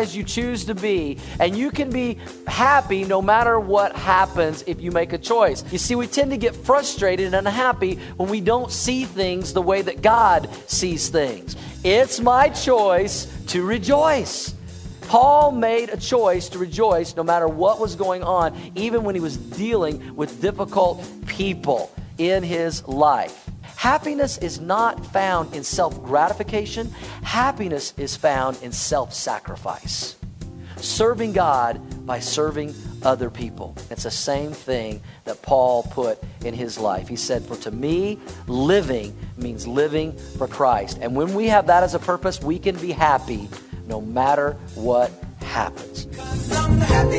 as you choose to be, and you can be happy no matter what happens if you make a choice. You see, we tend to get frustrated and unhappy when we don't see things the way that God sees things. It's my choice to rejoice. Paul made a choice to rejoice no matter what was going on, even when he was dealing with difficult people in his life. Happiness is not found in self-gratification. Happiness is found in self-sacrifice. Serving God by serving other people. It's the same thing that Paul put in his life. He said, "For to me, living means living for Christ." And when we have that as a purpose, we can be happy no matter what happens.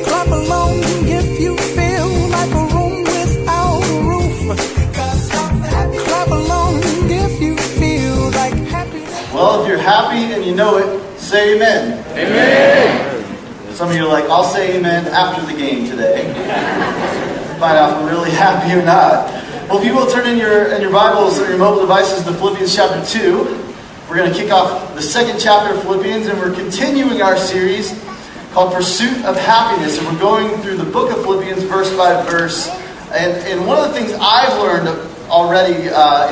Clap along if you feel like a room without a roof. Clap along if you feel like happiness. Well, if you're happy and you know it, say amen. Amen. Some of you are like, I'll say amen after the game today. Find out if I'm really happy or not. Well, if you will turn in your Bibles or your mobile devices to Philippians chapter 2. We're going to kick off the second chapter of Philippians, and we're continuing our series called Pursuit of Happiness. And we're going through the book of Philippians, verse by verse. And one of the things I've learned already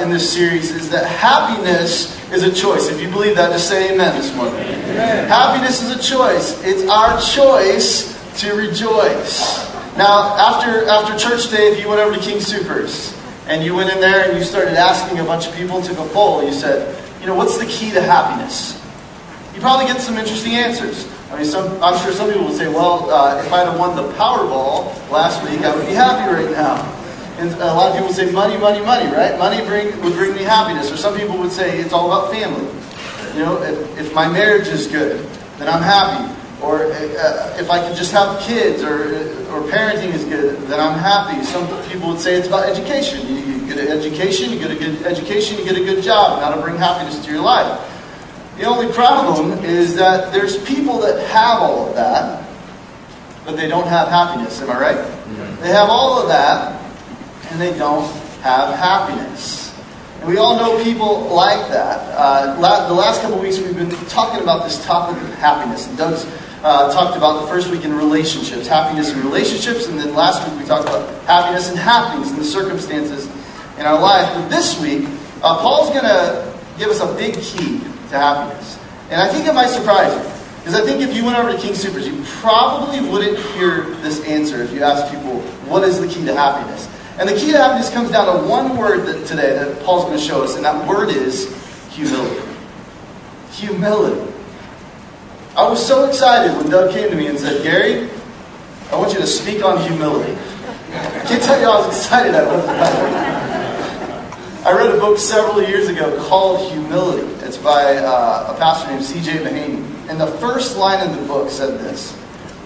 in this series is that happiness is a choice. If you believe that, just say amen this morning. Amen. Happiness is a choice. It's our choice to rejoice. Now, after church today, if you went over to King Soopers, and you went in there and you started asking a bunch of people, took a poll, you said, you know, what's the key to happiness? You probably get some interesting answers. I mean, I'm sure some people will say, well, if I'd have won the Powerball last week, I would be happy right now. And a lot of people say money, money, money, right? Money would bring me happiness. Or some people would say it's all about family. You know, if my marriage is good, then I'm happy. Or if I could just have kids or parenting is good, then I'm happy. Some people would say it's about education. You get a good education, you get a good job, and that'll bring happiness to your life. The only problem is that there's people that have all of that, but they don't have happiness. Am I right? Mm-hmm. They have all of that, and they don't have happiness. And we all know people like that. The last couple of weeks we've been talking about this topic of happiness. And Doug's talked about the first week in relationships, happiness in relationships, and then last week we talked about happiness and happenings and the circumstances in our life. But this week, Paul's going to give us a big key to happiness. And I think it might surprise you. Because I think if you went over to King Soopers, you probably wouldn't hear this answer if you asked people, what is the key to happiness? And the key to happiness comes down to one word today that Paul's going to show us. And that word is humility. Humility. I was so excited when Doug came to me and said, Gary, I want you to speak on humility. I can't tell you how excited I was about it. I read a book several years ago called Humility. It's by a pastor named C.J. Mahaney. And the first line in the book said this: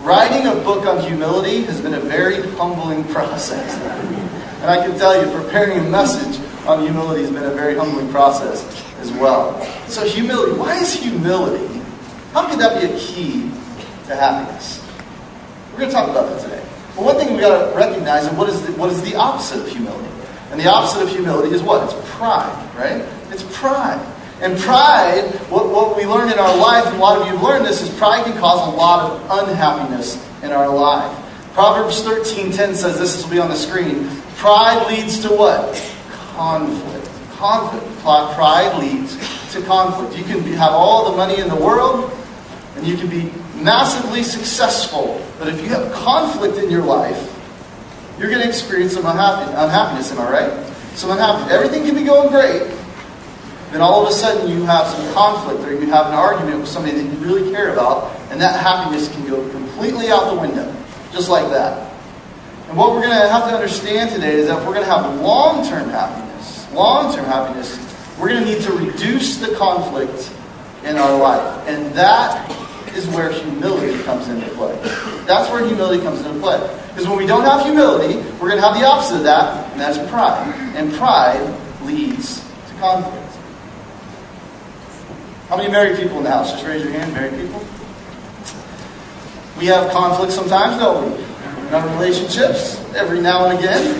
writing a book on humility has been a very humbling process. And I can tell you, preparing a message on humility has been a very humbling process as well. So humility. Why is humility? How could that be a key to happiness? We're going to talk about that today. But one thing we've got to recognize is what is the opposite of humility? And the opposite of humility is what? It's pride, right? It's pride. And pride, what we learn in our life, and a lot of you have learned this, is pride can cause a lot of unhappiness in our life. Proverbs 13:10 says this. This will be on the screen. Pride leads to what? Conflict. Conflict. Pride leads to conflict. You can have all the money in the world, and you can be massively successful. But if you have conflict in your life, you're going to experience some unhappiness, am I right? Some unhappiness. Everything can be going great. Then all of a sudden you have some conflict, or you have an argument with somebody that you really care about, and that happiness can go completely out the window. Just like that. And what we're going to have to understand today is that if we're going to have long-term happiness, we're going to need to reduce the conflict in our life. And that is where humility comes into play. That's where humility comes into play. Because when we don't have humility, we're going to have the opposite of that, and that's pride. And pride leads to conflict. How many married people in the house? Just raise your hand, married people. We have conflict sometimes, don't we? In our relationships, every now and again.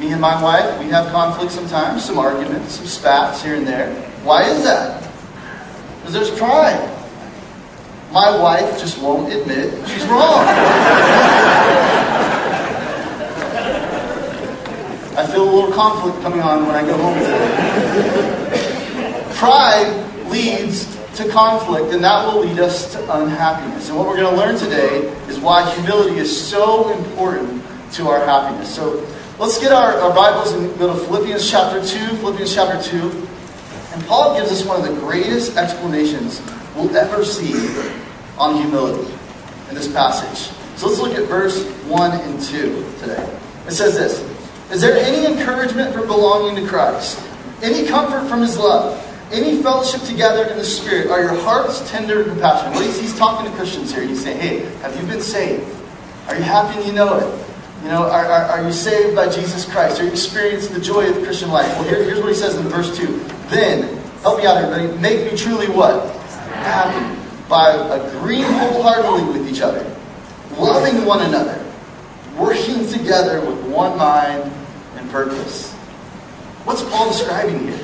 Me and my wife, we have conflict sometimes, some arguments, some spats here and there. Why is that? Because there's pride. My wife just won't admit she's wrong. I feel a little conflict coming on when I go home today. Pride leads to conflict, and that will lead us to unhappiness. And what we're going to learn today is why humility is so important to our happiness. So let's get our Bibles and go to Philippians chapter 2. Philippians chapter 2. And Paul gives us one of the greatest explanations we'll ever see on humility in this passage. So let's look at verse 1 and 2 today. It says this: Is there any encouragement from belonging to Christ? Any comfort from His love? Any fellowship together in the Spirit? Are your hearts tender and compassionate? Well, he's talking to Christians here. He's saying, hey, have you been saved? Are you happy and you know it? You know, are you saved by Jesus Christ? Are you experiencing the joy of the Christian life? Well, here's what he says in verse 2. Then, help me out, everybody, make me truly what? Happy. By agreeing wholeheartedly with each other, loving one another, working together with one mind and purpose. What's Paul describing here?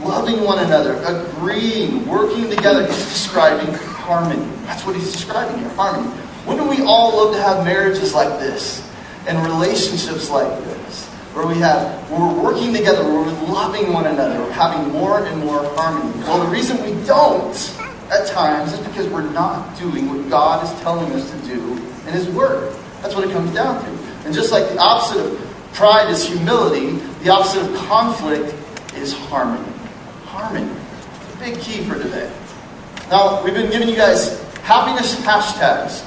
Loving one another, agreeing, working together. He's describing harmony. That's what he's describing here, harmony. Wouldn't we all love to have marriages like this? And relationships like this, where we're working together, where we're loving one another, we're having more and more harmony. Well, the reason we don't at times is because we're not doing what God is telling us to do in His Word. That's what it comes down to. And just like the opposite of pride is humility, the opposite of conflict is harmony. Harmony. It's a big key for today. Now, we've been giving you guys happiness hashtags.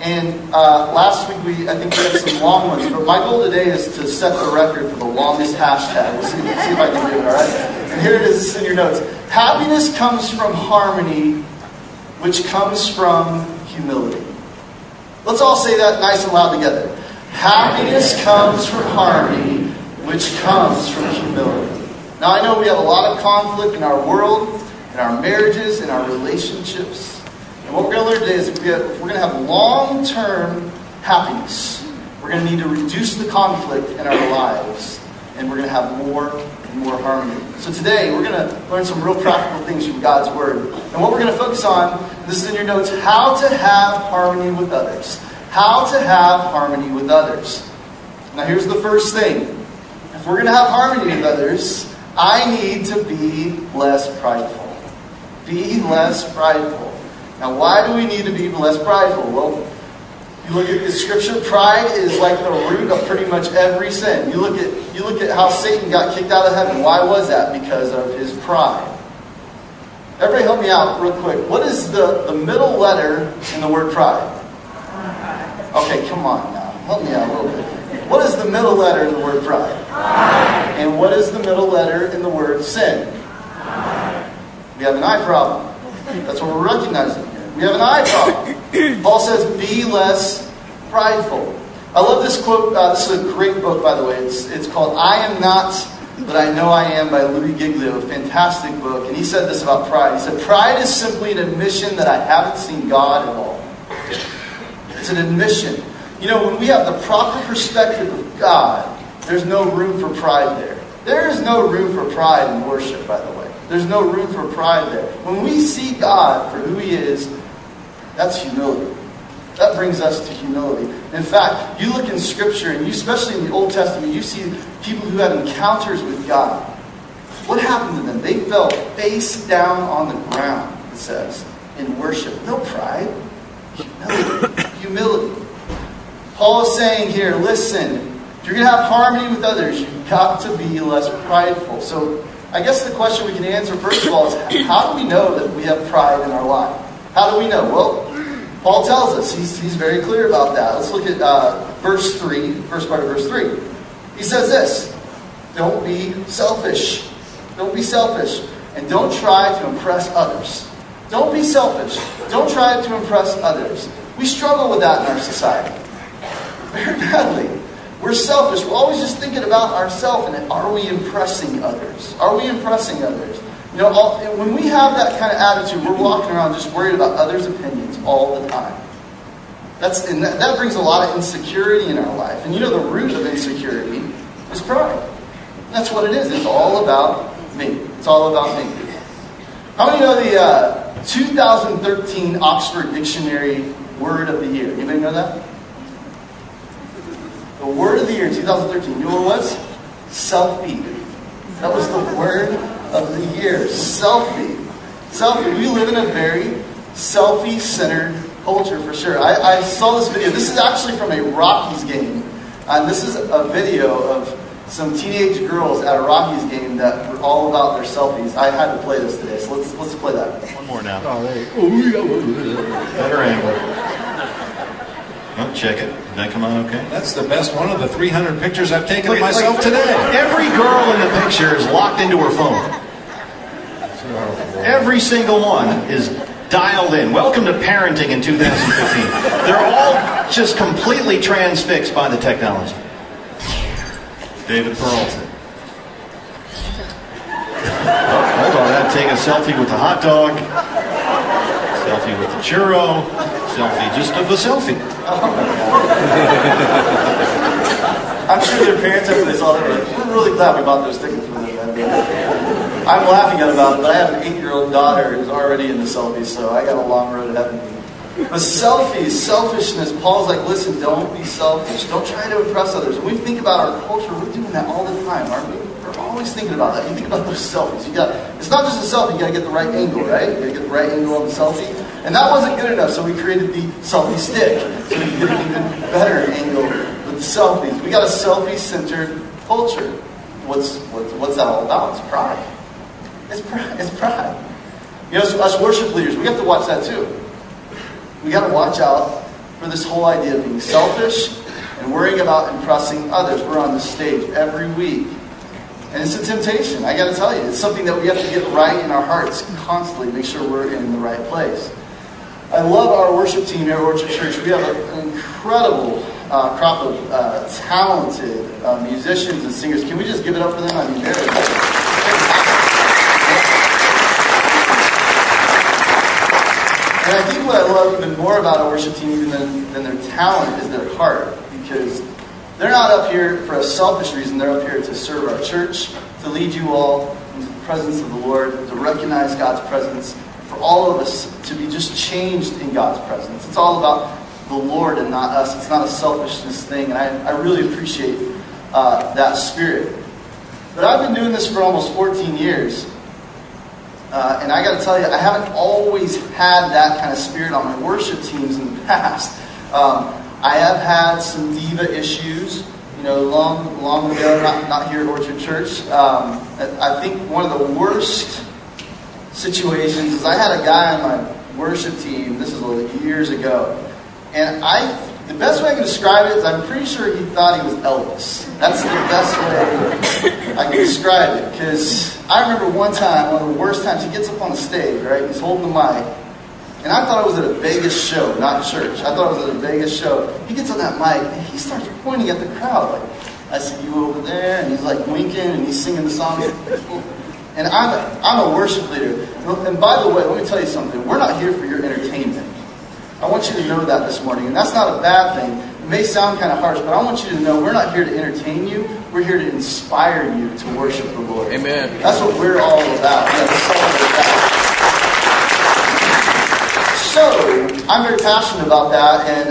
And last week, I think we had some long ones. But my goal today is to set the record for the longest hashtag. We'll see if I can do it, all right? And here it is, it's in your notes. Happiness comes from harmony, which comes from humility. Let's all say that nice and loud together. Happiness comes from harmony, which comes from humility. Now, I know we have a lot of conflict in our world, in our marriages, in our relationships. And what we're going to learn today is if we're going to have long-term happiness, we're going to need to reduce the conflict in our lives, and we're going to have more and more harmony. So today, we're going to learn some real practical things from God's Word. And what we're going to focus on, this is in your notes, how to have harmony with others. How to have harmony with others. Now here's the first thing. If we're going to have harmony with others, I need to be less prideful. Be less prideful. Now, why do we need to be less prideful? Well, you look at the scripture, pride is like the root of pretty much every sin. You look at how Satan got kicked out of heaven. Why was that? Because of his pride. Everybody help me out real quick. What is the middle letter in the word pride? Okay, come on now. Help me out a little bit. What is the middle letter in the word pride? Pride. And what is the middle letter in the word sin? Pride. We have an eye problem. That's what we're recognizing here. We have an eye problem. Paul says, be less prideful. I love this quote. This is a great book, by the way. It's called I Am Not But I Know I Am by Louis Giglio. A fantastic book. And he said this about pride. He said, pride is simply an admission that I haven't seen God at all. It's an admission. You know, when we have the proper perspective of God, there's no room for pride there. There is no room for pride in worship, by the way. There's no room for pride there. When we see God for who He is, that's humility. That brings us to humility. In fact, you look in Scripture, and you, especially in the Old Testament, you see people who had encounters with God. What happened to them? They fell face down on the ground, it says, in worship. No pride. Humility. Humility. Paul is saying here, listen, if you're going to have harmony with others, you've got to be less prideful. So, I guess the question we can answer, first of all, is how do we know that we have pride in our life? How do we know? Well, Paul tells us. He's very clear about that. Let's look at verse 3, first part of verse 3. He says this: Don't be selfish. Don't be selfish. And don't try to impress others. Don't be selfish. Don't try to impress others. We struggle with that in our society. Very badly. We're selfish. We're always just thinking about ourselves and are we impressing others? Are we impressing others? You know, when we have that kind of attitude, we're walking around just worried about others' opinions all the time. That brings a lot of insecurity in our life. And you know the root of insecurity is pride. And that's what it is. It's all about me. How many know the 2013 Oxford Dictionary Word of the Year. Anybody know that? The Word of the Year in 2013. You know what it was? Selfie. That was the Word of the Year. Selfie. Selfie. We live in a very selfie-centered culture, for sure. I saw this video. This is actually from a Rockies game. This is a video of some teenage girls at a Rockies game that were all about their selfies. I had to play this today, so let's play that. One more now. Oh, there you go. Better angle. I'll check it. Did that come out okay? That's the best one of the 300 pictures I've taken of myself today. Every girl in the picture is locked into her phone. Every single one is dialed in. Welcome to parenting in 2015. They're all just completely transfixed by the technology. David Perlton. Oh, hold on, I'd take a selfie with the hot dog, selfie with the churro, selfie just of a selfie. Oh. I'm sure their parents, after they saw that, were like, we're really glad we bought those tickets for them. I'm laughing about it, but I have an 8-year-old daughter who's already in the selfie, so I got a long road to heaven. But selfies, selfishness, Paul's like, listen, don't be selfish. Don't try to impress others. When we think about our culture, we're doing that all the time, aren't we? We're always thinking about that. You think about those selfies. It's not just a selfie. You got to get the right angle, right? You got to get the right angle on the selfie. And that wasn't good enough, so we created the selfie stick. So we did an even better angle with selfies. We got a selfie-centered culture. What's that all about? It's pride. It's pride. You know, so us worship leaders, we have to watch that too. We got to watch out for this whole idea of being selfish and worrying about impressing others. We're on the stage every week. And it's a temptation, I got to tell you. It's something that we have to get right in our hearts constantly, make sure we're in the right place. I love our worship team here at Orchard Church. We have an incredible crop of talented musicians and singers. Can we just give it up for them? I mean, they're And I think what I love even more about a worship team even than their talent is their heart, because they're not up here for a selfish reason. They're up here to serve our church, to lead you all into the presence of the Lord, to recognize God's presence, for all of us to be just changed in God's presence. It's all about the Lord and not us. It's not a selfishness thing, and I really appreciate that spirit. But I've been doing this for almost 14 years. And I got to tell you, I haven't always had that kind of spirit on my worship teams in the past. I have had some diva issues, you know, long ago, not here at Orchard Church. I think one of the worst situations is I had a guy on my worship team, this is years ago, and the best way I can describe it is I'm pretty sure he thought he was Elvis. That's the best way I can describe it. Because I remember one time, one of the worst times, he gets up on the stage, right? He's holding the mic. And I thought it was at a Vegas show, not church. I thought it was at a Vegas show. He gets on that mic, and he starts pointing at the crowd. Like, I see you over there. And he's like winking, and he's singing the song. And I'm a worship leader. And by the way, let me tell you something. We're not here for your entertainment. I want you to know that this morning, and that's not a bad thing. It may sound kind of harsh, but I want you to know we're not here to entertain you. We're here to inspire you to worship the Lord. Amen. That's what we're all about. That's all about. So, I'm very passionate about that, and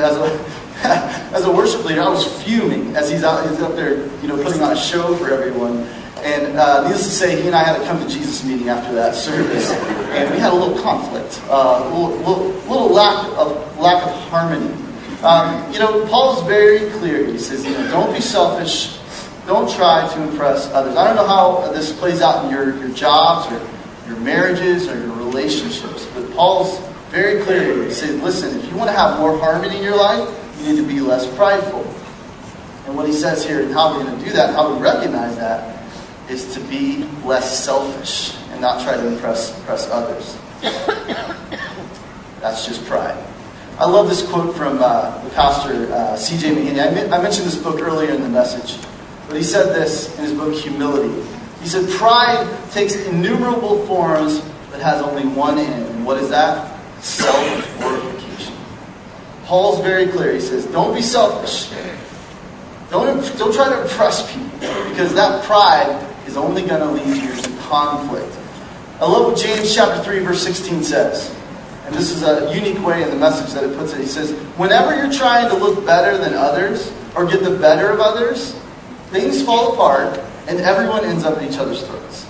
as a worship leader, I was fuming as he's up there, you know, putting on a show for everyone. And needless to say, he and I had a come-to-Jesus meeting after that service, and we had a little conflict, a little lack of harmony. You know, Paul's very clear. He says, you know, don't be selfish, don't try to impress others. I don't know how this plays out in your jobs or your marriages or your relationships, but Paul's very clear. He says, listen, if you want to have more harmony in your life, you need to be less prideful. And what he says here, and how we're going to do that, how we recognize that, is to be less selfish and not try to impress others. That's just pride. I love this quote from the pastor, C.J. Mahaney. I mentioned this book earlier in the message, but he said this in his book, Humility. He said, pride takes innumerable forms, but has only one end. And what is that? Self-glorification. Paul's very clear. He says, don't be selfish. Don't try to impress people, because that pride is only going to lead you to conflict. I love what James chapter 3, verse 16 says. And this is a unique way in the message that it puts it. He says, whenever you're trying to look better than others or get the better of others, things fall apart and everyone ends up at each other's throats.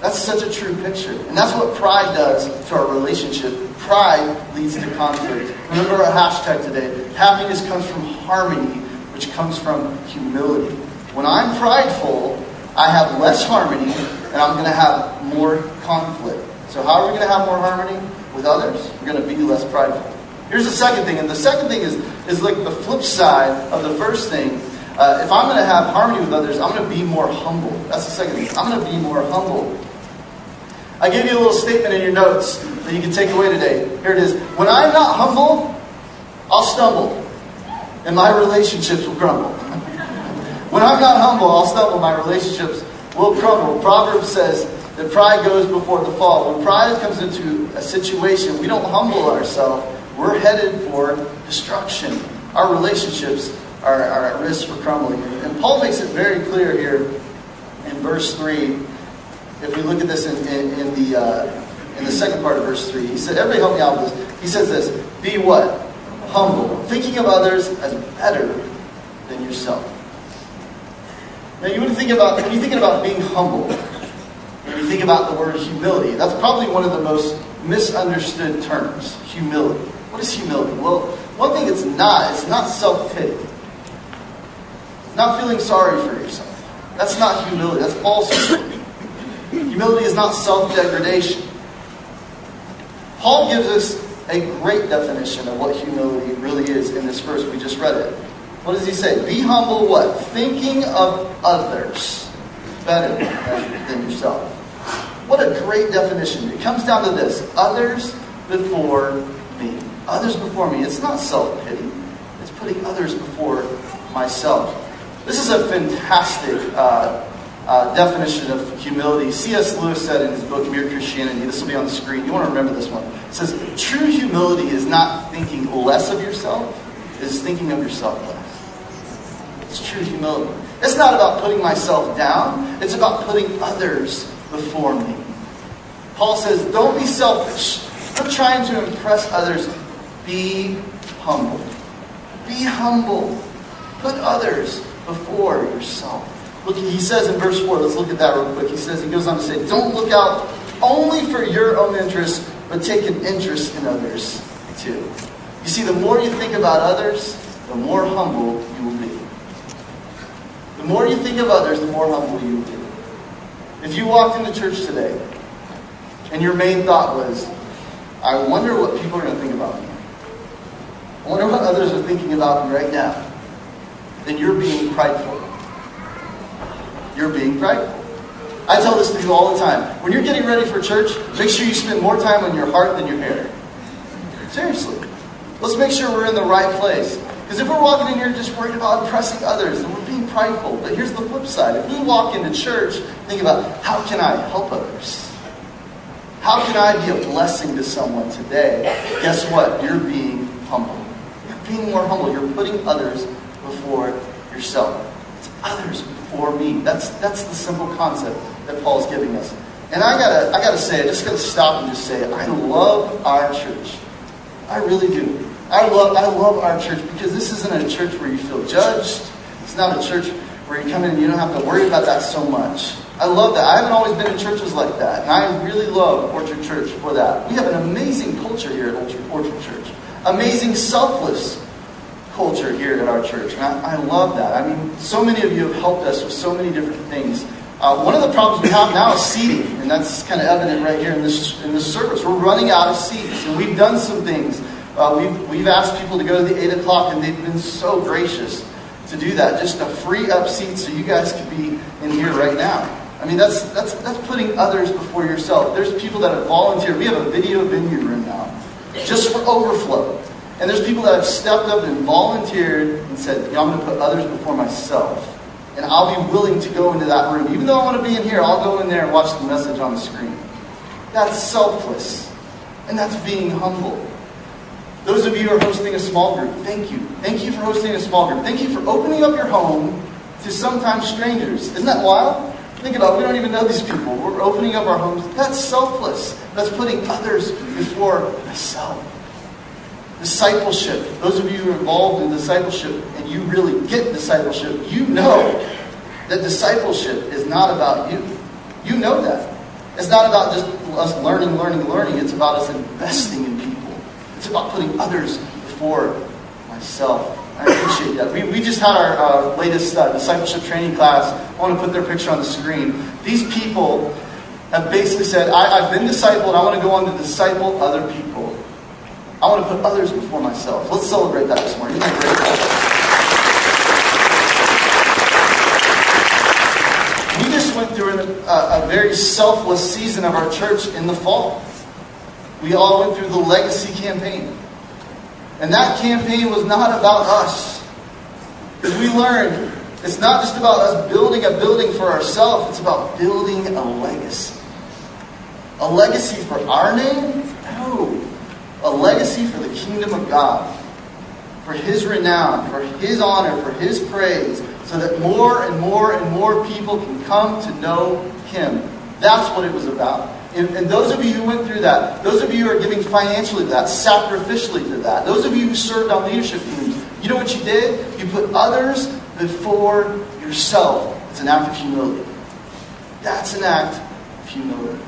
That's such a true picture. And that's what pride does to our relationship. Pride leads to conflict. Remember our hashtag today. Happiness comes from harmony, which comes from humility. When I'm prideful, I have less harmony and I'm going to have more conflict. So how are we going to have more harmony with others? We're going to be less prideful. Here's the second thing. And the second thing is like the flip side of the first thing. If I'm going to have harmony with others, I'm going to be more humble. That's the second thing. I'm going to be more humble. I gave you a little statement in your notes that you can take away today. Here it is. When I'm not humble, I'll stumble, and my relationships will crumble. When I'm not humble, I'll stumble, my relationships will crumble. Proverbs says that pride goes before the fall. When pride comes into a situation, we don't humble ourselves. We're headed for destruction. Our relationships are at risk for crumbling. And Paul makes it very clear here in verse 3. If we look at this in the second part of verse 3. He said, everybody help me out with this. He says this, be what? Humble. Thinking of others as better than yourself. Now you would think about, when you're thinking about being humble, when you think about the word humility, that's probably one of the most misunderstood terms. Humility. What is humility? Well, one thing it's not self-pity. It's not feeling sorry for yourself. That's not humility. That's false humility. Humility is not self-degradation. Paul gives us a great definition of what humility really is in this verse. We just read it. What does he say? Be humble what? Thinking of others better than yourself. What a great definition. It comes down to this. Others before me. Others before me. It's not self-pity. It's putting others before myself. This is a fantastic definition of humility. C.S. Lewis said in his book, Mere Christianity, this will be on the screen, you want to remember this one. It says, true humility is not thinking less of yourself, it's thinking of yourself less. It's true humility. It's not about putting myself down, it's about putting others before me. Paul says, don't be selfish. Don't try to impress others. Be humble. Be humble. Put others before yourself. Look, he says in verse 4, let's look at that real quick. He says, he goes on to say, don't look out only for your own interests, but take an interest in others too. You see, the more you think about others, the more humble you will be. The more you think of others, the more humble you will be. If you walked into church today, and your main thought was, I wonder what people are going to think about me. I wonder what others are thinking about me right now. Then you're being prideful. You're being prideful. I tell this to you all the time. When you're getting ready for church, make sure you spend more time on your heart than your hair. Seriously. Let's make sure we're in the right place. Because if we're walking in here just worried about impressing others, then we're being prideful. But here's the flip side. If we walk into church, think about, how can I help others? How can I be a blessing to someone today? Guess what? You're being humble. You're being more humble. You're putting others before yourself. It's others for me. That's the simple concept that Paul's giving us. And I gotta say, I just gotta stop and just say, I love our church. I really do. I love our church because this isn't a church where you feel judged. It's not a church where you come in and you don't have to worry about that so much. I love that. I haven't always been in churches like that. And I really love Orchard Church for that. We have an amazing culture here at Orchard Church. Amazing selfless culture here at our church. And I love that. I mean, so many of you have helped us with so many different things. One of the problems we have now is seating. And that's kind of evident right here in this service. We're running out of seats. And we've done some things. We've asked people to go to the 8 o'clock, and they've been so gracious to do that. Just to free up seats so you guys could be in here right now. I mean, that's putting others before yourself. There's people that have volunteered. We have a video venue room now just for overflow. And there's people that have stepped up and volunteered and said, I'm going to put others before myself. And I'll be willing to go into that room. Even though I want to be in here, I'll go in there and watch the message on the screen. That's selfless. And that's being humble. Those of you who are hosting a small group, thank you. Thank you for hosting a small group. Thank you for opening up your home to sometimes strangers. Isn't that wild? Think about it. We don't even know these people. We're opening up our homes. That's selfless. That's putting others before myself. Discipleship. Those of you who are involved in discipleship and you really get discipleship, you know that discipleship is not about you. You know that. It's not about just us learning. It's about us investing in people. It's about putting others before myself. I appreciate that. We just had our latest discipleship training class. I want to put their picture on the screen. These people have basically said, I've been discipled. I want to go on to disciple other people. I want to put others before myself. Let's celebrate that this morning. Isn't that great? We just went through a very selfless season of our church in the fall. We all went through the Legacy Campaign. And that campaign was not about us. Because we learned it's not just about us building a building for ourselves. It's about building a legacy. A legacy for our name? No. A legacy for the kingdom of God, for His renown, for His honor, for His praise, so that more and more and more people can come to know Him. That's what it was about. And those of you who went through that, those of you who are giving financially to that, sacrificially to that, those of you who served on leadership teams, you know what you did? You put others before yourself. It's an act of humility. That's an act of humility.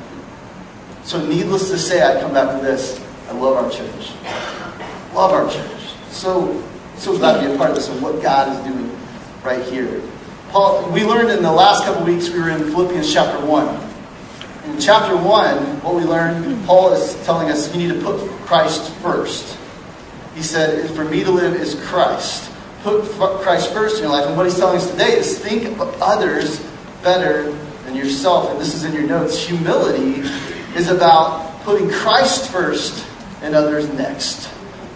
So needless to say, I come back to this. I love our church. Love our church. So glad to be a part of this and what God is doing right here. Paul, we learned in the last couple weeks, we were in Philippians chapter 1. In chapter 1, what we learned, Paul is telling us you need to put Christ first. He said, for me to live is Christ. Put Christ first in your life. And what he's telling us today is think of others better than yourself. And this is in your notes. Humility is about putting Christ first and others next.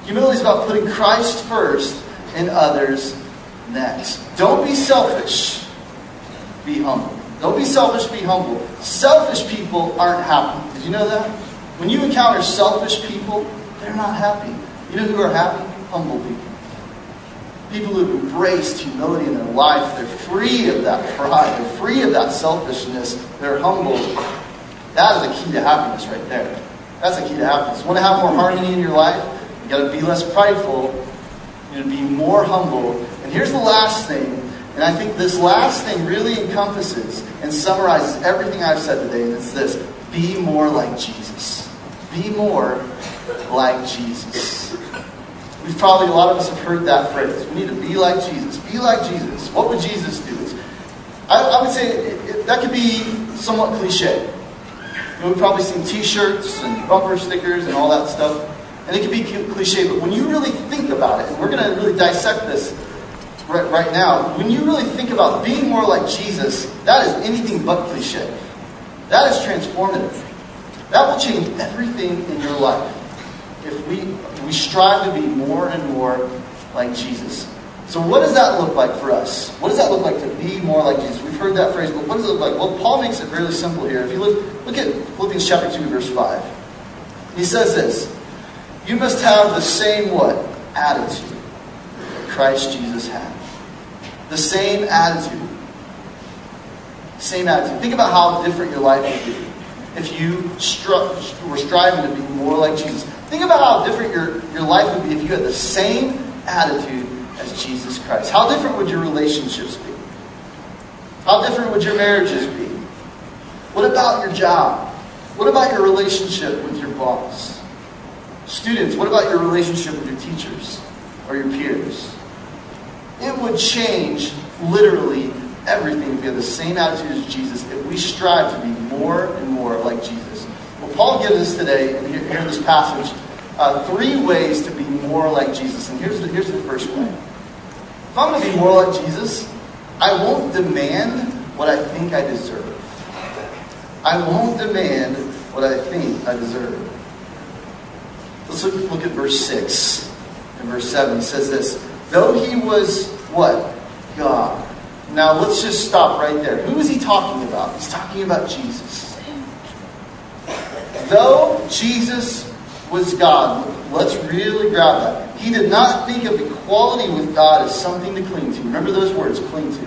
Humility is about putting Christ first and others next. Don't be selfish. Be humble. Don't be selfish, be humble. Selfish people aren't happy. Did you know that? When you encounter selfish people, they're not happy. You know who are happy? Humble people. People who have embraced humility in their life. They're free of that pride. They're free of that selfishness. They're humble. That is the key to happiness right there. That's the key to happiness. Want to have more harmony in your life? You've got to be less prideful. You've got to be more humble. And here's the last thing. And I think this last thing really encompasses and summarizes everything I've said today. And it's this. Be more like Jesus. Be more like Jesus. We've probably, a lot of us have heard that phrase. We need to be like Jesus. Be like Jesus. What would Jesus do? I would say that could be somewhat cliche. You know, we've probably seen t-shirts and bumper stickers and all that stuff. And it could be cliche. But when you really think about it, and we're going to really dissect this right now, when you really think about being more like Jesus, that is anything but cliche. That is transformative. That will change everything in your life. If we strive to be more and more like Jesus. So what does that look like for us? What does that look like to be more like Jesus? We've heard that phrase, but what does it look like? Well, Paul makes it really simple here. If you look at Philippians chapter 2, verse 5. He says this, you must have the same what? Attitude that Christ Jesus had. The same attitude. Same attitude. Think about how different your life would be if you were striving to be more like Jesus. Think about how different your life would be if you had the same attitude as Jesus Christ. How different would your relationships be? How different would your marriages be? What about your job? What about your relationship with your boss? Students, what about your relationship with your teachers or your peers? It would change literally everything if we had the same attitude as Jesus, if we strive to be more and more like Jesus. Well, Paul gives us today, and here in this passage, three ways to be more like Jesus. And here's the first way. If I'm going to be more like Jesus, I won't demand what I think I deserve. I won't demand what I think I deserve. Let's look at verse 6 and verse 7. It says this, though he was what? God. Now, let's just stop right there. Who is he talking about? He's talking about Jesus. Though Jesus was God, let's really grab that. He did not think of equality with God as something to cling to. Remember those words, cling to.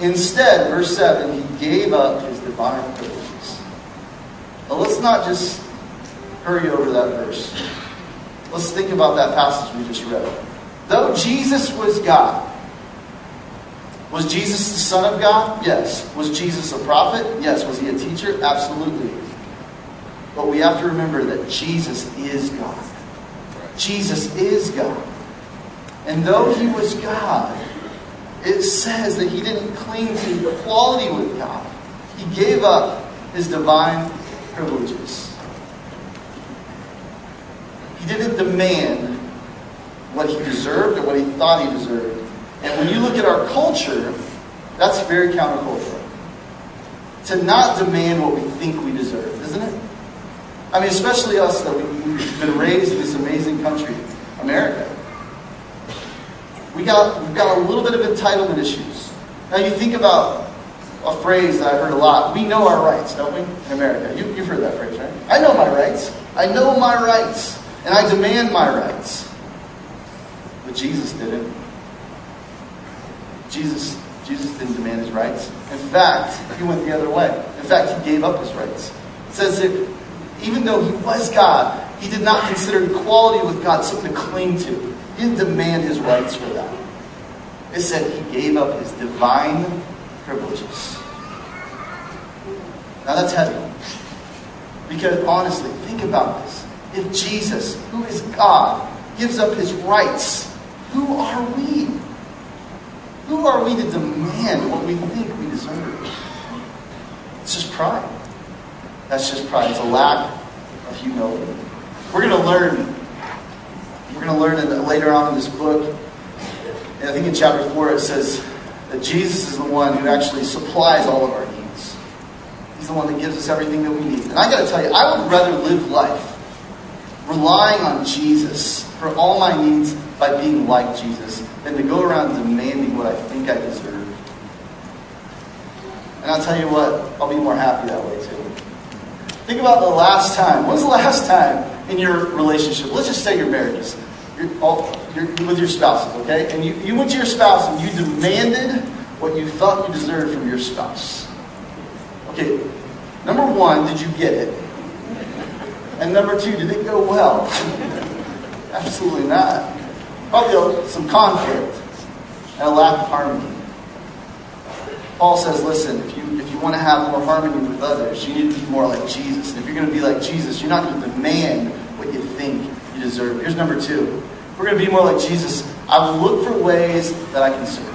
Instead, verse 7, he gave up his divine privileges. Now let's not just hurry over that verse. Let's think about that passage we just read. Though Jesus was God, was Jesus the Son of God? Yes. Was Jesus a prophet? Yes. Was he a teacher? Absolutely. But we have to remember that Jesus is God. Jesus is God. And though he was God, it says that he didn't cling to equality with God. He gave up his divine privileges. He didn't demand what he deserved or what he thought he deserved. And when you look at our culture, that's very countercultural. To not demand what we think we deserve, isn't it? I mean, especially us, that we've been raised in this amazing country, America. We've got a little bit of entitlement issues. Now you think about a phrase that I've heard a lot. We know our rights, don't we? In America. You've heard that phrase, right? I know my rights. I know my rights. And I demand my rights. But Jesus didn't. Jesus didn't demand his rights. In fact, he went the other way. In fact, he gave up his rights. It says that even though he was God, he did not consider equality with God something to cling to. He didn't demand his rights for that. It said he gave up his divine privileges. Now that's heavy. Because honestly, think about this. If Jesus, who is God, gives up his rights, who are we? Who are we to demand what we think we deserve? It's just pride. That's just pride. It's a lack of humility. We're going to learn later on in this book, and I think in chapter 4 it says that Jesus is the one who actually supplies all of our needs. He's the one that gives us everything that we need. And I got to tell you, I would rather live life relying on Jesus for all my needs by being like Jesus than to go around demanding what I think I deserve. And I'll tell you what, I'll be more happy that way too. Think about the last time. When's the last time in your relationship? Let's just say your marriages. You're with your spouses, okay? And you went to your spouse and you demanded what you thought you deserved from your spouse. Okay, number one, did you get it? And number two, did it go well? Absolutely not. Probably some conflict and a lack of harmony. Paul says, listen, if you want to have more harmony with others, you need to be more like Jesus. And if you're going to be like Jesus, you're not going to demand what you think you deserve. Here's number two. If we're going to be more like Jesus, I will look for ways that I can serve.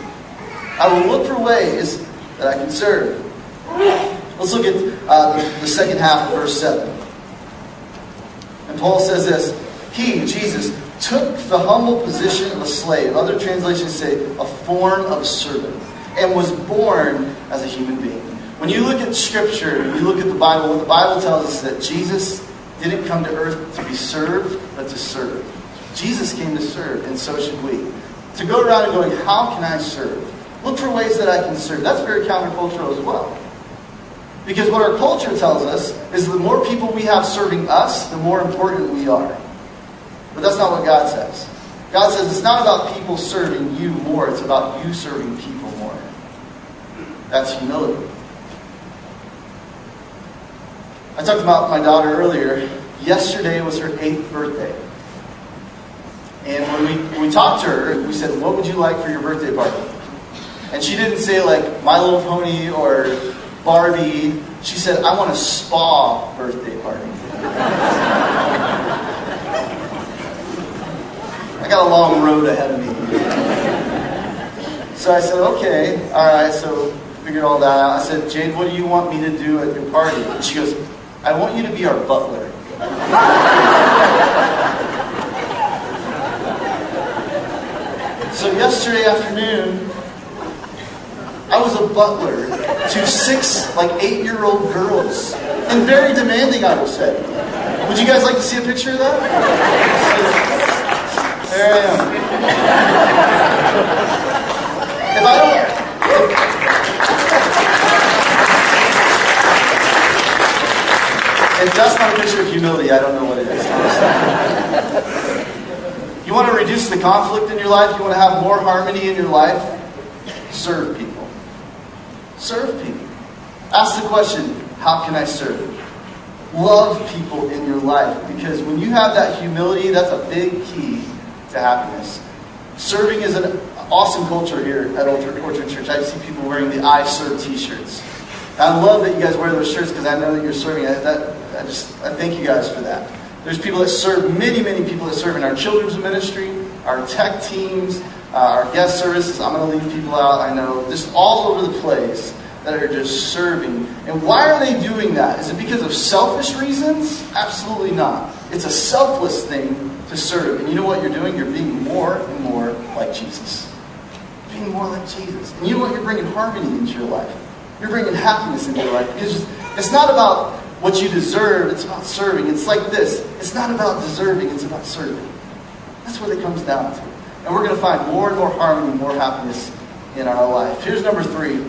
I will look for ways that I can serve. Let's look at the second half of verse 7. And Paul says this, he, Jesus, took the humble position of a slave. Other translations say a form of servant. And was born as a human being. When you look at Scripture, when you look at the Bible tells us that Jesus didn't come to earth to be served, but to serve. Jesus came to serve, and so should we. To go around and going, how can I serve? Look for ways that I can serve. That's very countercultural as well. Because what our culture tells us is the more people we have serving us, the more important we are. But that's not what God says. God says it's not about people serving you more, it's about you serving people more. That's humility. I talked about my daughter earlier. Yesterday was her 8th birthday. And when we talked to her, we said, what would you like for your birthday party? And she didn't say like My Little Pony or Barbie. She said, I want a spa birthday party. I got a long road ahead of me. So I said, okay, alright, so figured all that out. I said, Jade, what do you want me to do at your party? And she goes, I want you to be our butler. So yesterday afternoon, I was a butler to 8-year-old girls. And very demanding, I will say. Would you guys like to see a picture of that? So, there I am. If that's not a picture of humility, I don't know what it is. You want to reduce the conflict in your life? You want to have more harmony in your life? Serve people. Serve people. Ask the question, how can I serve? Love people in your life, because when you have that humility, that's a big key to happiness. Serving is an awesome culture here at Orchard Church. I see people wearing the I Serve t-shirts. I love that you guys wear those shirts because I know that you're serving. I thank you guys for that. There's people that serve, many people that serve in our children's ministry, our tech teams, our guest services. I'm going to leave people out, I know. Just all over the place that are just serving. And why are they doing that? Is it because of selfish reasons? Absolutely not. It's a selfless thing to serve. And you know what you're doing? You're being more and more like Jesus. Being more like Jesus. And you know what? You're bringing harmony into your life. You're bringing happiness into your life. It's not about what you deserve. It's about serving. It's like this. It's not about deserving. It's about serving. That's what it comes down to. And we're going to find more and more harmony and more happiness in our life. Here's number 3.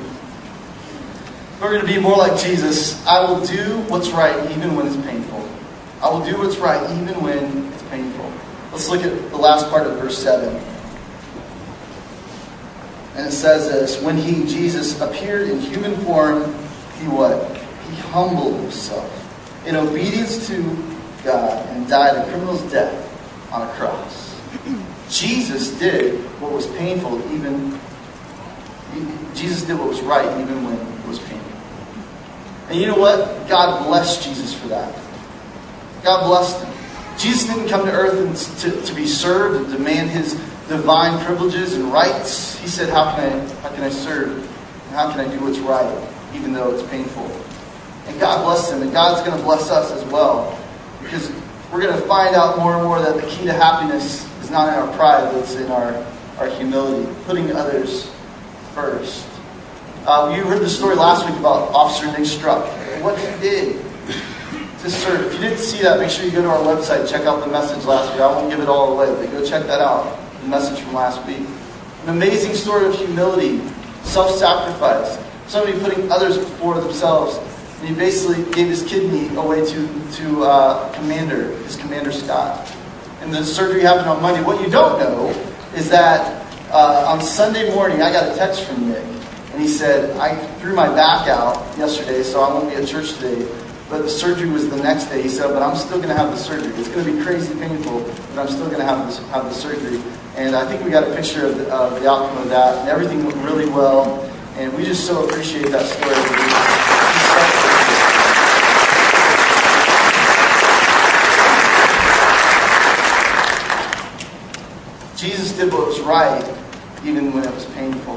We're going to be more like Jesus. I will do what's right even when it's painful. I will do what's right even when it's painful. Let's look at the last part of verse 7. And it says this, when he, Jesus, appeared in human form, he what? He humbled himself in obedience to God and died a criminal's death on a cross. Jesus did what was painful even... Jesus did what was right even when it was painful. And you know what? God blessed Jesus for that. God blessed him. Jesus didn't come to earth to be served and demand his divine privileges and rights. He said, how can I serve? And how can I do what's right, even though it's painful? And God blessed him, and God's going to bless us as well. Because we're going to find out more and more that the key to happiness is not in our pride, but it's in our humility. Putting others first. You heard the story last week about Officer Nick Strzok. What he did to serve. If you didn't see that, make sure you go to our website. Check out the message last week. I won't give it all away, but go check that out. The message from last week. An amazing story of humility. Self-sacrifice. Somebody putting others before themselves. And he basically gave his kidney away to Commander Scott. And the surgery happened on Monday. What you don't know is that on Sunday morning, I got a text from Nick, and he said, I threw my back out yesterday, so I won't be at church today, but the surgery was the next day. He said, but I'm still going to have the surgery. It's going to be crazy painful, but I'm still going to have the surgery. And I think we got a picture of the outcome of that, and everything went really well, and we just so appreciate that story. Jesus did what was right, even when it was painful.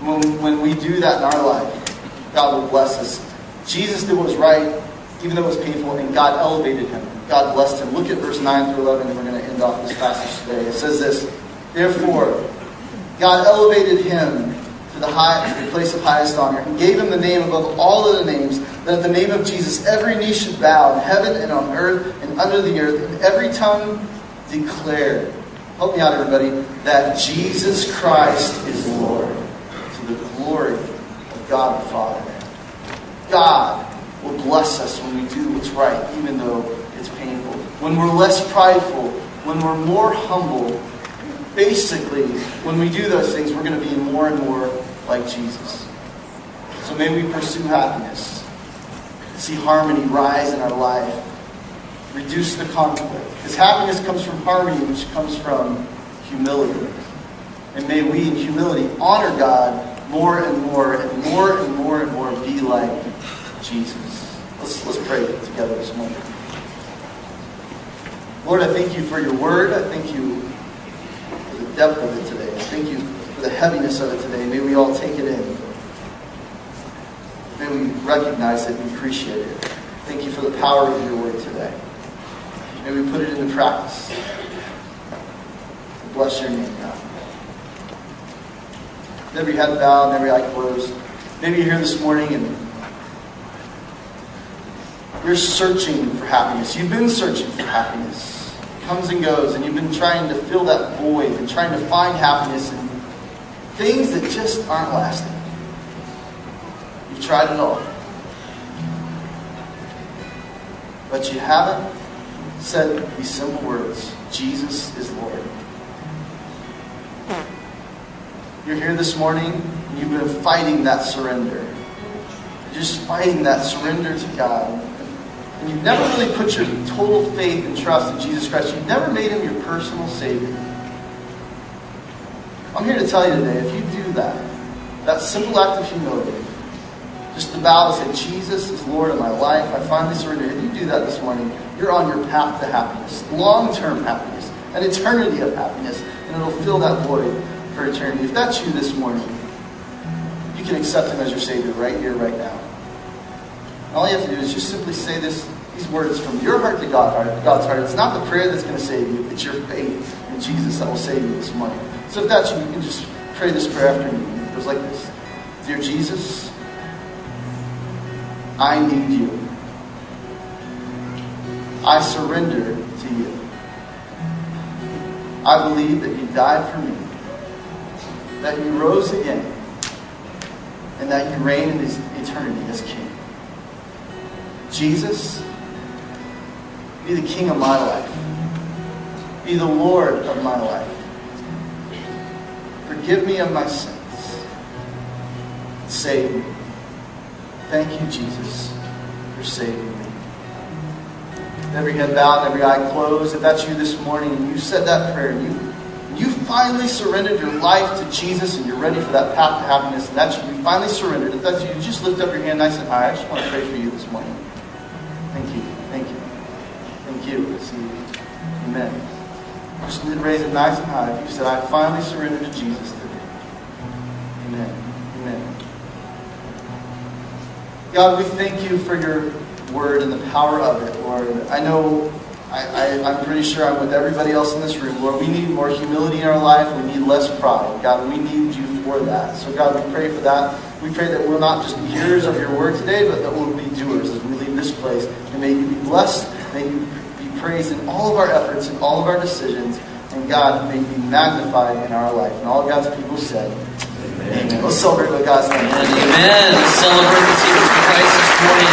When we do that in our life, God will bless us. Jesus did what was right, even though it was painful, and God elevated him. God blessed him. Look at verse 9 through 11, and we're going to end off this passage today. It says this, therefore, God elevated him to the place of highest honor, and gave him the name above all other names, that at the name of Jesus every knee should bow, in heaven and on earth and under the earth, and every tongue declare, help me out, everybody, that Jesus Christ is Lord, to the glory of God the Father. God will bless us when we do what's right, even though it's painful. When we're less prideful, when we're more humble, basically, when we do those things, we're going to be more and more like Jesus. So may we pursue happiness, see harmony rise in our life, reduce the conflict. Because happiness comes from harmony, which comes from humility. And may we, in humility, honor God more and more and more and more and more, be like Jesus. Let's pray together this morning. Lord, I thank you for your word. I thank you for the depth of it today. I thank you for the heaviness of it today. May we all take it in. May we recognize it and appreciate it. Thank you for the power of your word today. May we put it into practice. Bless your name, God. With every head bowed and every eye closed, maybe you're here this morning and you're searching for happiness. You've been searching for happiness. It comes and goes, and you've been trying to fill that void and trying to find happiness in things that just aren't lasting. You've tried it all. But you haven't said these simple words, Jesus is Lord. You're here this morning, you've been fighting that surrender. Just fighting that surrender to God. And you've never really put your total faith and trust in Jesus Christ. You've never made Him your personal Savior. I'm here to tell you today, if you do that simple act of humility, just to bow and say, Jesus is Lord of my life, I finally surrender. If you do that this morning, you're on your path to happiness, long-term happiness, an eternity of happiness, and it'll fill that void for eternity. If that's you this morning, you can accept Him as your Savior right here, right now. All you have to do is just simply say these words from your heart to God's heart. It's not the prayer that's going to save you. It's your faith in Jesus that will save you this morning. So if that's you can just pray this prayer after me. It goes like this. Dear Jesus, I need you. I surrender to you. I believe that you died for me, that you rose again, and that you reign in eternity as King. Jesus, be the King of my life. Be the Lord of my life. Forgive me of my sins. Save me. Thank you, Jesus, for saving me. Every head bowed, every eye closed. If that's you this morning and you said that prayer, and you finally surrendered your life to Jesus and you're ready for that path to happiness, and that's you finally surrendered. If that's you, just lift up your hand nice and high. I just want to pray for you this morning. Thank you. Thank you. Thank you. Let's see. Amen. Just raise it nice and high. If you said, I finally surrendered to Jesus today. Amen. Amen. God, we thank you for your word and the power of it, Lord. I know, I'm pretty sure I'm with everybody else in this room. Lord, we need more humility in our life. We need less pride. God, we need you for that. So God, we pray for that. We pray that we'll not just be hearers of your word today, but that we'll be doers as we leave this place. And may you be blessed. May you praise in all of our efforts and all of our decisions, and God may be magnified in our life. And all God's people said, Amen. Amen. Let's celebrate what God's done. Amen. Let's celebrate the Jesus Christ this morning.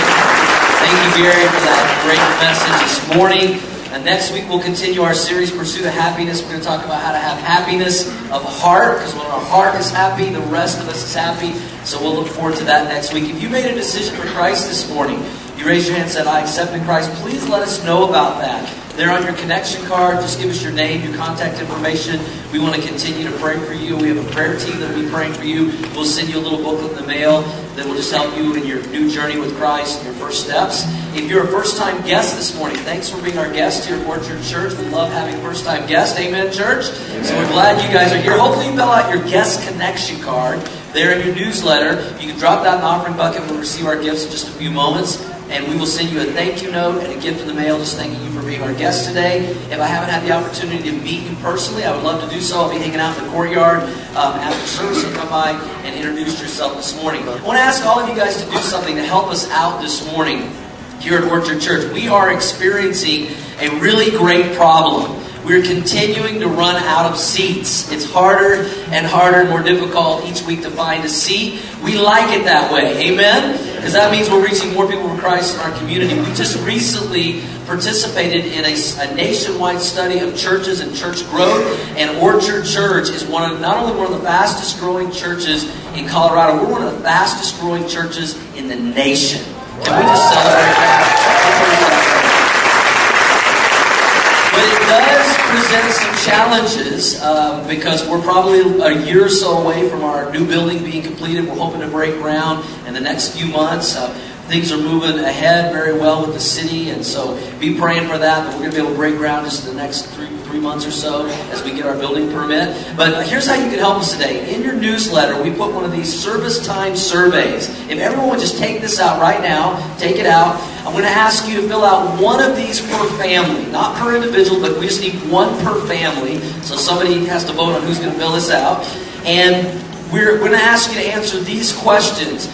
Thank you, Gary, for that great message this morning. And next week we'll continue our series, Pursuit of Happiness. We're going to talk about how to have happiness of heart, because when our heart is happy, the rest of us is happy. So we'll look forward to that next week. If you made a decision for Christ this morning, you raised your hand and said, I accepted Christ. Please let us know about that. They're on your connection card. Just give us your name, your contact information. We want to continue to pray for you. We have a prayer team that will be praying for you. We'll send you a little booklet in the mail that will just help you in your new journey with Christ and your first steps. If you're a first-time guest this morning, thanks for being our guest here at Orchard Church. We love having first-time guests. Amen, church? Amen. So we're glad you guys are here. Hopefully you fill out your guest connection card there in your newsletter. You can drop that in the offering bucket. We'll receive our gifts in just a few moments. And we will send you a thank you note and a gift in the mail just thanking you for being our guest today. If I haven't had the opportunity to meet you personally, I would love to do so. I'll be hanging out in the courtyard after service. Come by and introduce yourself this morning. I want to ask all of you guys to do something to help us out this morning here at Orchard Church. We are experiencing a really great problem. We're continuing to run out of seats. It's harder and harder, more difficult each week to find a seat. We like it that way. Amen? Because that means we're reaching more people for Christ in our community. We just recently participated in a nationwide study of churches and church growth. And Orchard Church is not only one of the fastest growing churches in Colorado, we're one of the fastest growing churches in the nation. Can we just celebrate that? But it does present some challenges because we're probably a year or so away from our new building being completed. We're hoping to break ground in the next few months. Things are moving ahead very well with the city, and so be praying for that. But we're going to be able to break ground just in the next three months or so as we get our building permit. But here's how you can help us today. In your newsletter, we put one of these service time surveys. If everyone would just take this out right now, take it out. I'm going to ask you to fill out one of these per family. Not per individual, but we just need one per family. So somebody has to vote on who's going to fill this out. And we're going to ask you to answer these questions.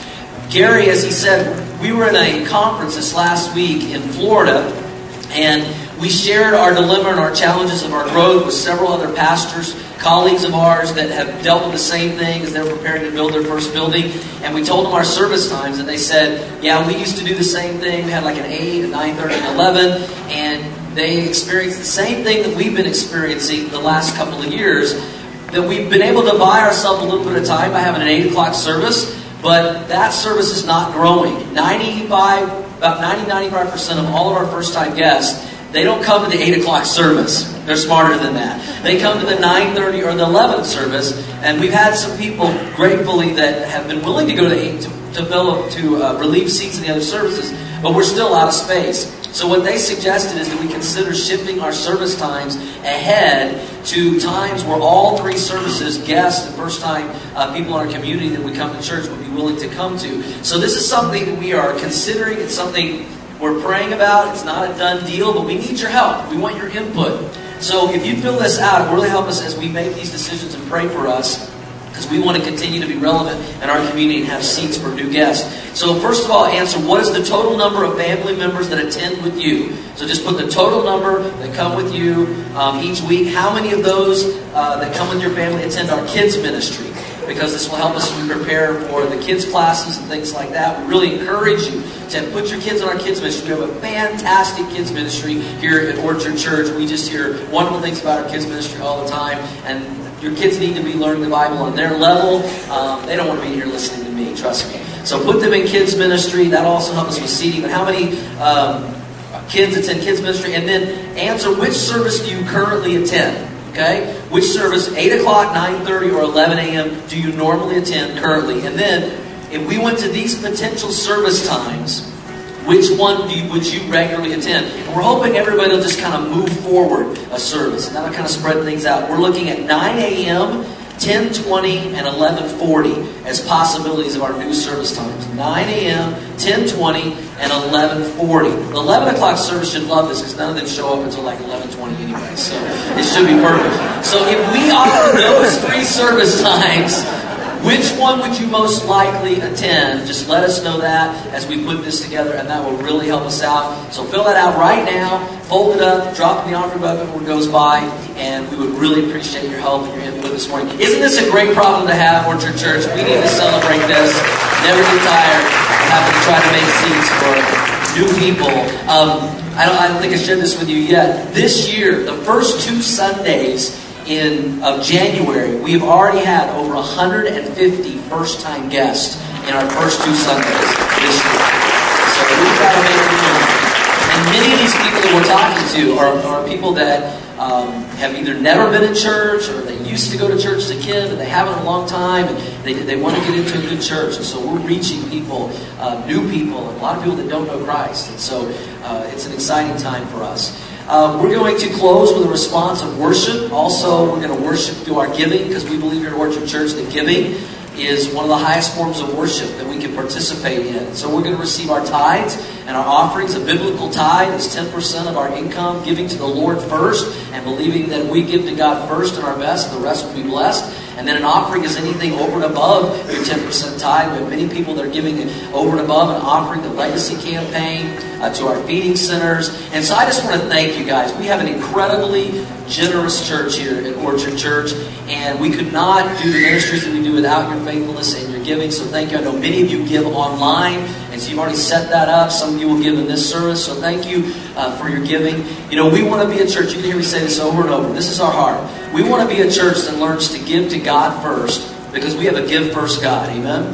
Gary, as he said, we were in a conference this last week in Florida, and we shared our dilemma and our challenges of our growth with several other pastors, colleagues of ours that have dealt with the same thing as they're preparing to build their first building. And we told them our service times, and they said, yeah, we used to do the same thing. We had like an 8, a 9:30, an 11, and they experienced the same thing that we've been experiencing the last couple of years. that we've been able to buy ourselves a little bit of time by having an 8 o'clock service, but that service is not growing. 90-95% of all of our first-time guests, they don't come to the 8 o'clock service. They're smarter than that. They come to the 9:30 or the 11 service, and we've had some people, gratefully, that have been willing to go to 8 to relieve seats in the other services, but we're still out of space. So what they suggested is that we consider shifting our service times ahead to times where all three services, guests, and first-time people in our community that we come to church would be willing to come to. So this is something that we are considering. It's something we're praying about. It's not a done deal, but we need your help. We want your input. So if you fill this out, it will really help us as we make these decisions, and pray for us, because we want to continue to be relevant in our community and have seats for new guests. So first of all, answer, what is the total number of family members that attend with you? So just put the total number that come with you each week. How many of those that come with your family attend our kids' ministry? Because this will help us as we prepare for the kids' classes and things like that. We really encourage you to put your kids in our kids' ministry. We have a fantastic kids' ministry here at Orchard Church. We just hear wonderful things about our kids' ministry all the time. And your kids need to be learning the Bible on their level. They don't want to be here listening to me, trust me. So put them in kids' ministry. That also helps us with seating. But how many kids attend kids' ministry? And then answer, which service do you currently attend? Okay? Which service, 8 o'clock, 9:30, or 11 a.m., do you normally attend currently? And then, if we went to these potential service times, which one would you regularly attend? And we're hoping everybody will just kind of move forward a service, and that'll kind of spread things out. We're looking at 9 a.m., 10:20, and 11:40 as possibilities of our new service times. 9 a.m., 10:20, and 11:40. The 11 o'clock service should love this because none of them show up until like 11:20 anyway, so it should be perfect. So if we offer those three service times, which one would you most likely attend? Just let us know that as we put this together, and that will really help us out. So fill that out right now, fold it up, drop it in the offering bucket when it goes by, and we would really appreciate your help and your input this morning. Isn't this a great problem to have, Orchard Church? We need to celebrate this, never get tired of having to try to make seats for new people. I don't think I shared this with you yet. This year, the first two Sundays of January, we have already had over 150 first-time guests in our first two Sundays this year. So we've got to make it happen. And many of these people that we're talking to are people that have either never been in church, or they used to go to church as a kid, and they haven't in a long time, and they want to get into a good church. And so we're reaching people, new people, and a lot of people that don't know Christ. And so it's an exciting time for us. We're going to close with a response of worship. Also, we're going to worship through our giving, because we believe here at Orchard Church that giving is one of the highest forms of worship that we can participate in. So we're going to receive our tithes and our offerings. A biblical tithe is 10% of our income, giving to the Lord first and believing that we give to God first and our best, and the rest will be blessed. And then an offering is anything over and above your 10% tithe. We have many people that are giving over and above an offering, the Legacy Campaign, to our feeding centers. And so I just want to thank you guys. We have an incredibly generous church here at Orchard Church, and we could not do the ministries that we do without your faithfulness and your giving. So thank you. I know many of you give online, and so you've already set that up. Some of you will give in this service. So thank you for your giving. You know, we want to be a church. You can hear me say this over and over. This is our heart. We want to be a church that learns to give to God first, because we have a give first God. Amen?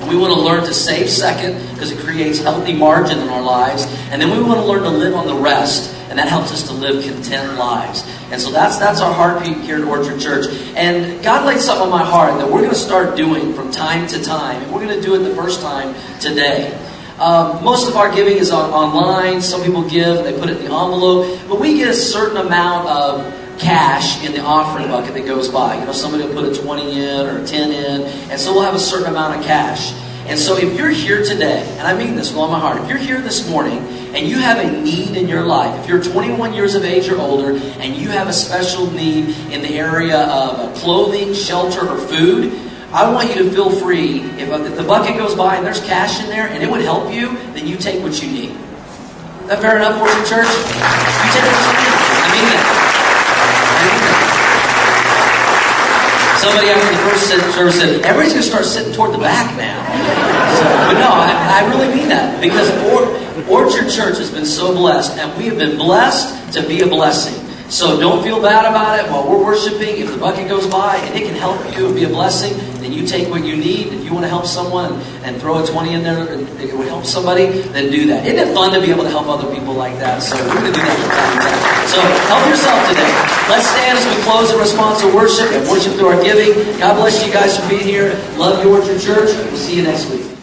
And we want to learn to save second, because it creates healthy margin in our lives. And then we want to learn to live on the rest, and that helps us to live content lives. And so that's our heartbeat here at Orchard Church. And God laid something on my heart that we're going to start doing from time to time. And we're going to do it the first time today. Most of our giving is online. Some people give, they put it in the envelope. But we get a certain amount of cash in the offering bucket that goes by. You know, somebody will put a 20 in or a 10 in, and so we'll have a certain amount of cash. And so if you're here today, and I mean this with all my heart, if you're here this morning and you have a need in your life, if you're 21 years of age or older and you have a special need in the area of clothing, shelter, or food, I want you to feel free. If the bucket goes by and there's cash in there and it would help you, then you take what you need. Is that fair enough, Orchard Church? You take what you need. I mean that. Somebody after the first service said, everybody's going to start sitting toward the back now. So, but no, I really mean that, because Orchard Church has been so blessed, and we have been blessed to be a blessing. So don't feel bad about it while we're worshiping. If the bucket goes by and it can help you and be a blessing, then you take what you need. If you want to help someone and throw a 20 in there and it would help somebody, then do that. Isn't it fun to be able to help other people like that? So we're going to do that from time to time. So help yourself today. Let's stand as we close in response to worship and worship through our giving. God bless you guys for being here. Love you, Orchard Church. We'll see you next week.